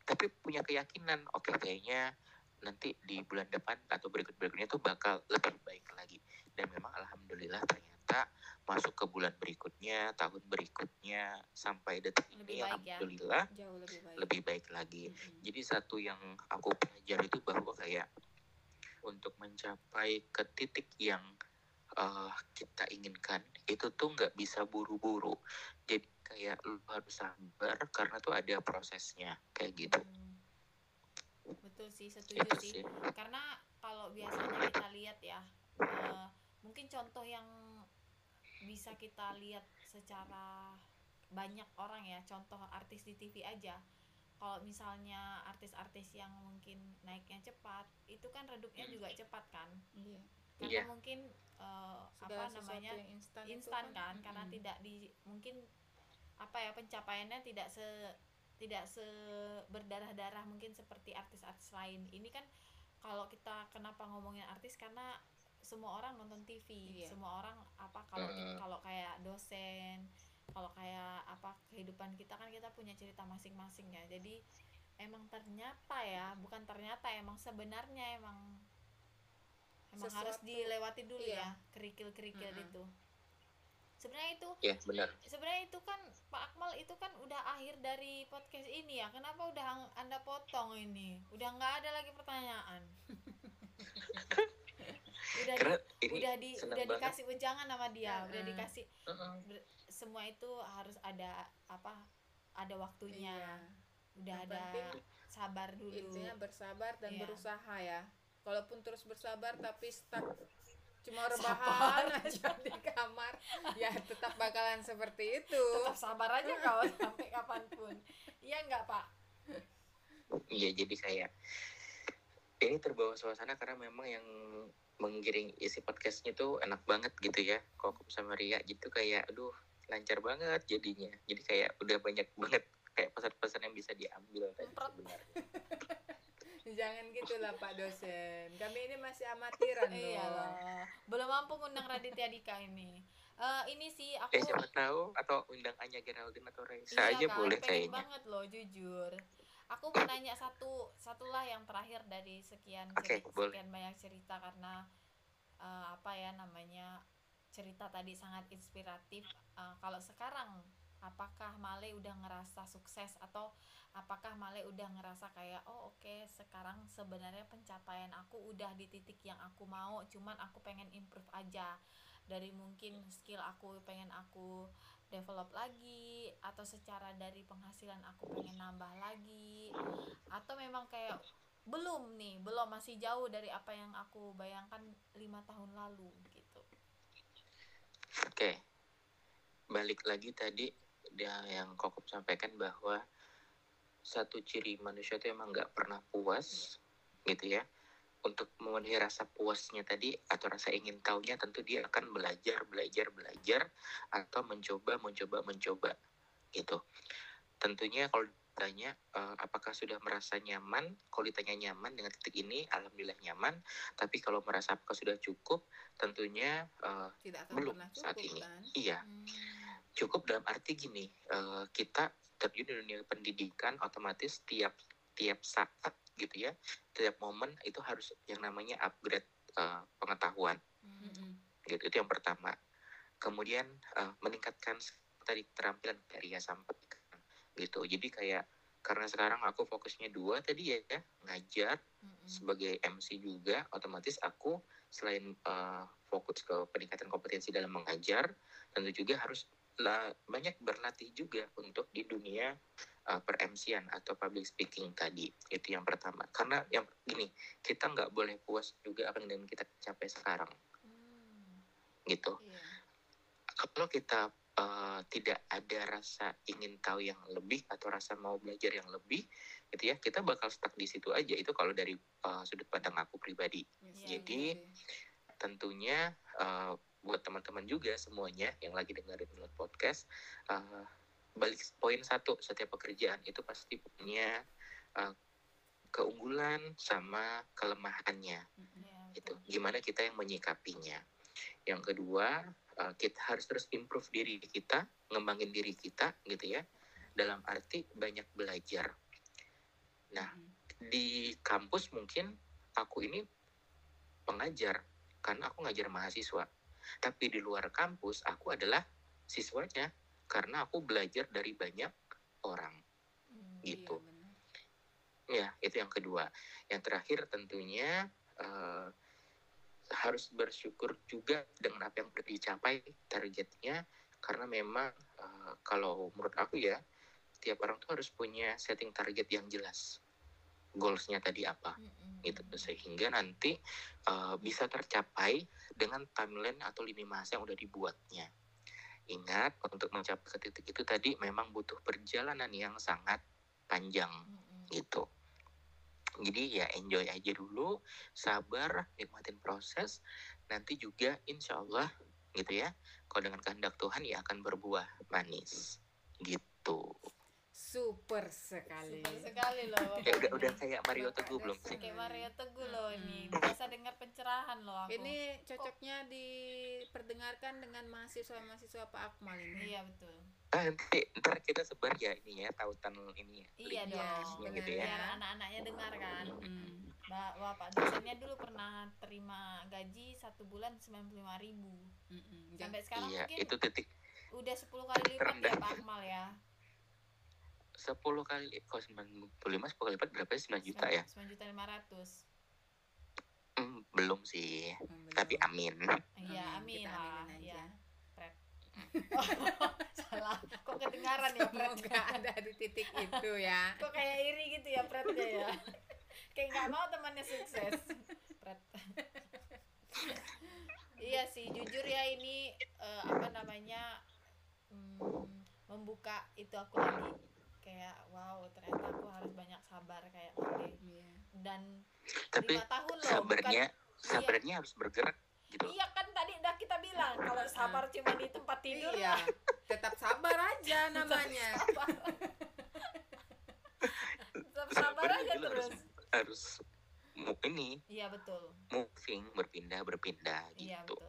tapi punya keyakinan kayaknya nanti di bulan depan atau berikutnya itu bakal lebih baik lagi. Dan memang alhamdulillah ternyata masuk ke bulan berikutnya, tahun berikutnya sampai detik ini alhamdulillah ya. Jauh lebih baik lagi. Jadi satu yang aku pelajari itu bahwa kayak untuk mencapai ke titik yang kita inginkan itu tuh nggak bisa buru-buru. Jadi kayak lu harus sabar karena tuh ada prosesnya kayak gitu. Betul sih, setuju sih. Karena kalau biasanya kita lihat ya, mungkin contoh yang bisa kita lihat secara banyak orang ya, contoh artis di TV aja. Kalau misalnya artis-artis yang mungkin naiknya cepat, itu kan redupnya juga cepat kan. Iya. Karena mungkin instan kan, karena tidak pencapaiannya tidak berdarah-darah mungkin seperti artis-artis lain. Ini kan kalau kita kenapa ngomongin artis karena semua orang nonton TV, semua orang kalau kayak dosen, kalau kayak kehidupan kita kan kita punya cerita masing-masing ya. Jadi sebenarnya sesuatu, harus dilewati dulu ya kerikil-kerikil itu. Sebenarnya itu kan Pak Akmal itu kan udah akhir dari podcast ini ya. Kenapa udah Anda potong ini? Udah nggak ada lagi pertanyaan. udah dikasih ujangan sama dia, udah dikasih semua itu harus ada apa, ada waktunya, udah ada, sabar dulu, intinya bersabar dan berusaha ya. Kalaupun terus bersabar tapi stuck cuma rebahan aja di kamar, ya tetap bakalan seperti itu. Tetap sabar aja kalau sampai kapanpun. Iya nggak Pak? Iya, jadi saya ini terbawa suasana karena memang yang menggiring isi podcastnya tuh enak banget gitu ya. Kokom sama Ria gitu kayak aduh lancar banget jadinya. Jadi kayak udah banyak banget kayak pesan-pesan yang bisa diambil tadi sebenarnya. Jangan gitulah Pak dosen. Kami ini masih amatiran loh. Iyalah. Belum mampu ngundang Raditya Dika ini. Ini sih aku siapa tahu atau undang Anya Geraldine atau Raisa aja kan, boleh kayaknya. Iya, pengen banget loh jujur. Aku mau nanya satulah yang terakhir dari sekian sekian banyak cerita karena cerita tadi sangat inspiratif. Kalau sekarang apakah Male udah ngerasa sukses atau apakah Male udah ngerasa kayak sekarang sebenarnya pencapaian aku udah di titik yang aku mau, cuman aku pengen improve aja dari mungkin skill aku pengen aku develop lagi, atau secara dari penghasilan aku pengen nambah lagi, atau memang kayak belum masih jauh dari apa yang aku bayangkan 5 tahun lalu gitu. Balik lagi tadi yang Kokom sampaikan bahwa satu ciri manusia itu emang nggak pernah puas gitu ya. Untuk memenuhi rasa puasnya tadi atau rasa ingin tahunya tentu dia akan belajar atau mencoba gitu. Tentunya kalau ditanya apakah sudah merasa nyaman, kalau ditanya nyaman dengan titik ini alhamdulillah nyaman, tapi kalau merasa apakah sudah cukup tentunya belum saat ini kan? Iya. Cukup dalam arti gini, kita terjun di dunia pendidikan otomatis tiap saat gitu ya, tiap momen itu harus yang namanya upgrade pengetahuan gitu, itu yang pertama. Kemudian meningkatkan tadi keterampilan dari yang sampaikan gitu. Jadi kayak karena sekarang aku fokusnya 2 tadi ya ngajar sebagai MC juga, otomatis aku selain fokus ke peningkatan kompetensi dalam mengajar, tentu juga harus banyak berlatih juga untuk di dunia per-MC-an atau public speaking tadi. Itu yang pertama. Karena yang gini, kita nggak boleh puas juga apa yang kita capai sekarang gitu. Kalau kita tidak ada rasa ingin tahu yang lebih atau rasa mau belajar yang lebih gitu ya, kita bakal stuck di situ aja. Itu kalau dari sudut pandang aku pribadi. Tentunya buat teman-teman juga semuanya yang lagi dengerin podcast, balik poin 1, setiap pekerjaan itu pasti punya keunggulan sama kelemahannya. Itu gimana kita yang menyikapinya. Yang kedua, kita harus terus improve diri kita, ngembangin diri kita gitu ya, dalam arti banyak belajar. Nah, di kampus mungkin aku ini pengajar karena aku ngajar mahasiswa. Tapi di luar kampus aku adalah siswanya karena aku belajar dari banyak orang gitu. Iya, ya, itu yang kedua. Yang terakhir tentunya harus bersyukur juga dengan apa yang sudah dicapai targetnya, karena memang kalau menurut aku ya, tiap orang tuh harus punya setting target yang jelas. Goals-nya tadi apa gitu, sehingga nanti bisa tercapai dengan timeline atau lini masa yang udah dibuatnya. Ingat, untuk mencapai ke titik itu tadi memang butuh perjalanan yang sangat panjang gitu. Jadi ya enjoy aja dulu, sabar, nikmatin proses, nanti juga insya Allah gitu ya, kalau dengan kehendak Tuhan ya akan berbuah manis gitu. Super sekali loh. Udah kayak Mario Teguh belum sih? Kayak Mario Teguh loh ini. Bisa dengar pencerahan loh aku. Ini cocoknya diperdengarkan dengan mahasiswa-mahasiswa Pak Akmal ini. Iya betul. Ntar kita sebar ya ini ya, tautan ini ya. Iya dong, gitu ya. Biar anak-anaknya dengar kan. Bahwa Pak dosennya dulu pernah terima gaji 1 bulan 95.000. Sampai sekarang mungkin itu titik udah 10 kali lipat ya Pak Akmal ya. 10 kali 95 10 kali lipat berapa sih? 9 juta ya? 9.500.000. Belum sih, tapi amin. Iya, amin lah. Iya. Salah, kok kedengaran ya Pret? Nggak ada di titik itu ya. Kok kayak iri gitu ya Pretnya ya? Kayak nggak mau temannya sukses Pret. Iya sih, jujur ya ini membuka itu aku lagi kayak wow, ternyata aku harus banyak sabar kayak oke. Yeah. Dan tapi 5 tahun loh, sabarnya harus bergerak. Gitu. Iya kan tadi udah kita bilang kalau sabar cuma di tempat tidur. Iya. Tetap sabar aja namanya. Sabar aja terus. Harus ini. Iya betul. Moving, berpindah gitu. Iya betul.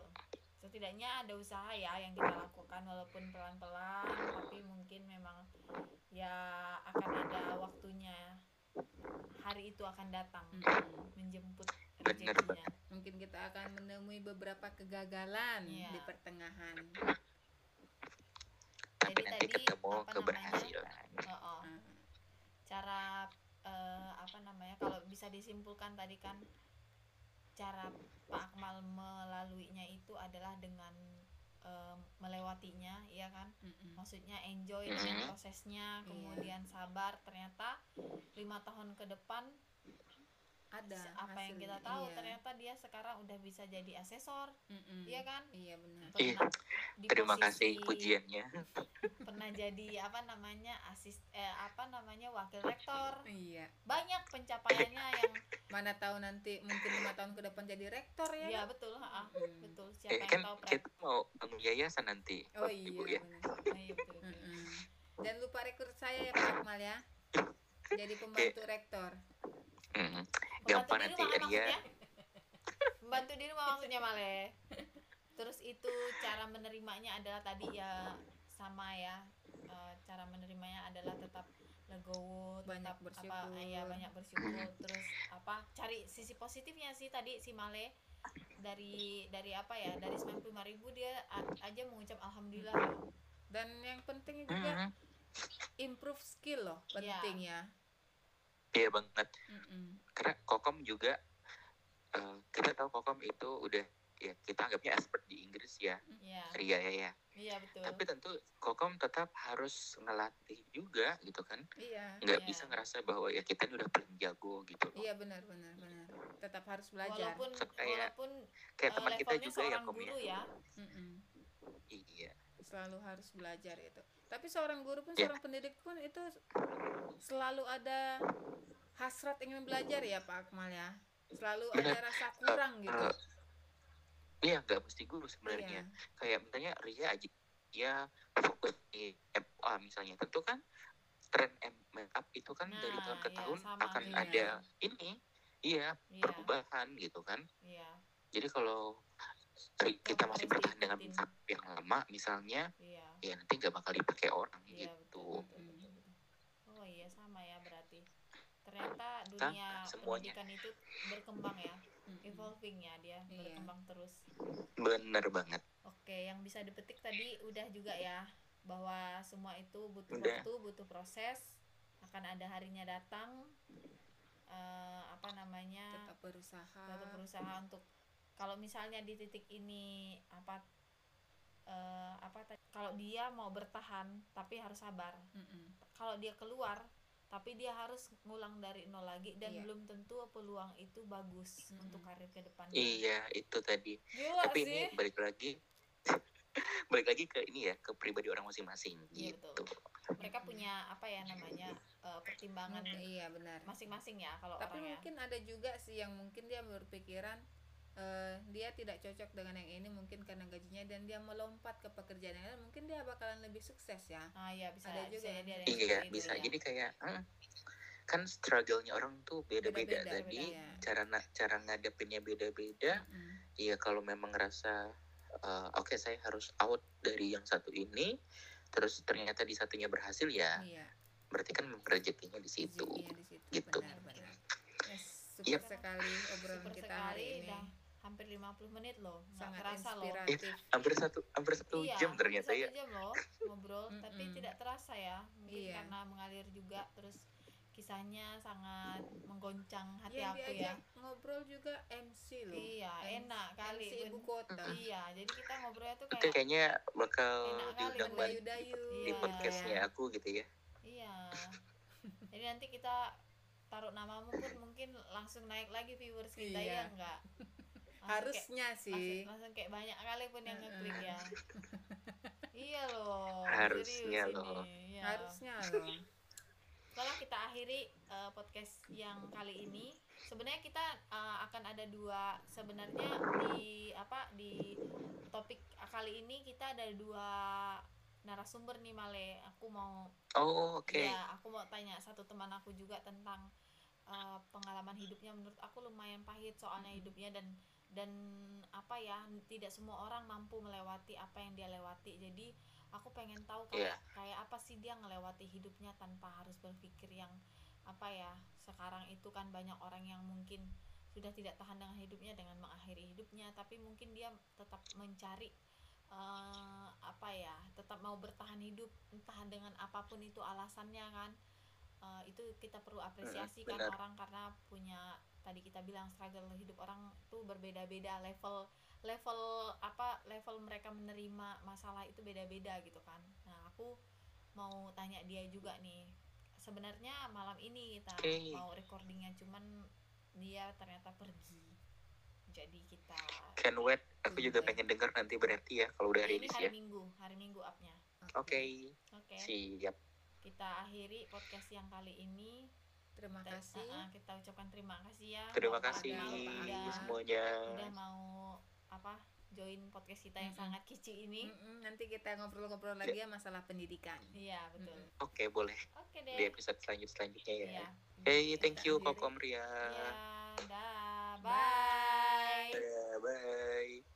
Setidaknya ada usaha ya yang kita lakukan walaupun pelan-pelan, tapi mungkin memang ya akan ada waktunya. Hari itu akan datang menjemput rezekinya. Mungkin kita akan menemui beberapa kegagalan di pertengahan. Tapi jadi nanti ketemu keberhasilan. Cara kalau bisa disimpulkan tadi kan cara Pak Akmal melaluinya itu adalah dengan melewatinya, ya kan? Maksudnya enjoy dengan prosesnya, kemudian sabar. Ternyata 5 tahun ke depan ada apa hasilnya, yang kita tahu ternyata dia sekarang udah bisa jadi asesor, iya kan? Iya benar. Terima kasih pujiannya. Pernah jadi wakil rektor. Iya. Banyak pencapaiannya yang mana tahu nanti mungkin 5 tahun ke depan jadi rektor ya. Iya betul, betul. Siapa yang tahu kan? Kita mau bangun yayasan nanti. Oh iya. Ibu, ya. Oh, iya betul. Dan lupa rekrut saya ya Pak Akmal ya. Jadi pembantu rektor. Gampang nanti ya. Pembantu di rumah maksudnya Male. Terus itu cara menerimanya adalah tadi ya sama ya. Cara menerimanya adalah tetap legowo, banyak bersyukur. Banyak bersyukur. Terus cari sisi positifnya sih tadi si Male dari 95.000 dia aja mengucap alhamdulillah. Dan yang penting juga improve skill loh, penting ya. Iya banget. Karena Kokom juga kita tahu Kokom itu udah ya kita anggapnya expert di Inggris ya. Ria ya. Iya betul. Tapi tentu Kokom tetap harus ngelatih juga gitu kan. Iya. Enggak bisa ngerasa bahwa ya kita udah paling jago gitu. Iya benar. Tetap harus belajar. Walaupun kayak teman kita juga yang Kokom ya. Iya. Selalu harus belajar itu. Tapi seorang guru pun, seorang pendidik pun itu selalu ada hasrat ingin belajar ya Pak Akmal ya. Selalu ada rasa kurang gitu. Iya, nggak mesti guru sebenarnya. Kayak misalnya Ria aja dia fokus di MA misalnya. Tentu kan tren makeup itu kan dari tahun ke tahun akan ada perubahan gitu kan. Iya. Jadi kalau kita masih bertahan dengan makeup yang lama misalnya, ya nanti nggak bakal dipakai orang gitu. Betul. Oh iya sama ya berarti. Ternyata dunia pendidikan itu berkembang ya, evolving ya dia berkembang terus. Bener banget. Oke, yang bisa dipetik tadi udah juga ya bahwa semua itu butuh waktu, butuh proses, akan ada harinya datang. Tetap berusaha untuk kalau misalnya di titik ini kalau dia mau bertahan tapi harus sabar. Kalau dia keluar tapi dia harus ngulang dari nol lagi dan belum tentu peluang itu bagus untuk karir ke depannya. Iya, itu tadi. Gila tapi sih. Ini balik lagi ke ini ya, ke pribadi orang masing-masing gitu. Betul. Mereka punya pertimbangan iya benar. Masing-masing ya kalau orang. Tapi mungkin ada juga sih yang mungkin dia berpikiran dia tidak cocok dengan yang ini mungkin karena gajinya dan dia melompat ke pekerjaan yang lain mungkin dia bakalan lebih sukses ya. Iya bisa. Ada juga bisa, yang iya bisa. Jadi kayak kan struggle-nya orang tuh beda-beda tadi cara ngadepinnya beda-beda. Iya kalau memang ngerasa oke saya harus out dari yang satu ini terus ternyata di satunya berhasil ya. Iya. Berarti kan rezekinya di situ. Gitu. Benar. Yes, super sekali obrolan super kita hari ini. Hampir 50 menit loh, sangat terasa loh. Hampir satu jam ternyata ya. Iya, 1 jam loh ngobrol, tapi tidak terasa ya. Mungkin karena mengalir juga terus kisahnya sangat menggoncang hati ya, aku ya. Ngobrol juga MC loh. Iya, enak kali. MC ibu kota. Iya, jadi kita ngobrolnya tuh kayak itu kayaknya bakal diundang balik di podcastnya aku gitu ya. Iya. Jadi nanti kita taruh namamu pun mungkin langsung naik lagi viewers kita ya enggak? Harusnya kayak, sih. Langsung kayak banyak kali pun yang ngeklik ya. Iya loh. Harusnya loh. Iya. Harusnya loh. Kalau kita akhiri podcast yang kali ini, sebenarnya kita akan ada dua sebenarnya di topik kali ini kita ada dua narasumber nih Male. Aku mau ya, aku mau tanya satu teman aku juga tentang pengalaman hidupnya. Menurut aku lumayan pahit soalnya hidupnya dan apa ya, tidak semua orang mampu melewati apa yang dia lewati. Jadi aku pengen tahu kayak apa sih dia ngelewati hidupnya tanpa harus berpikir yang apa ya, sekarang itu kan banyak orang yang mungkin sudah tidak tahan dengan hidupnya dengan mengakhiri hidupnya, tapi mungkin dia tetap mencari tetap mau bertahan hidup entah dengan apapun itu alasannya kan. Itu kita perlu apresiasi kan orang, karena punya tadi kita bilang struggle hidup orang tuh berbeda-beda, level mereka menerima masalah itu beda-beda gitu kan. Nah, aku mau tanya dia juga nih. Sebenarnya malam ini kita mau recordingnya, cuman dia ternyata pergi. Jadi kita can wait. Aku juga pengen dengar nanti berarti ya kalau udah rilis ya. Hari Minggu up-nya. Oke. Siap. Kita akhiri podcast yang kali ini. Terima kasih. Kita ucapkan terima kasih ya. Terima kasih semuanya. Udah mau join podcast kita yang sangat kece ini. Nanti kita ngobrol-ngobrol lagi ya masalah pendidikan. Iya, betul. Oke, boleh. Oke deh. Di episode selanjutnya ya. Iya. Hey, thank you Kokom Ria. Iya, dah. Bye. Bye.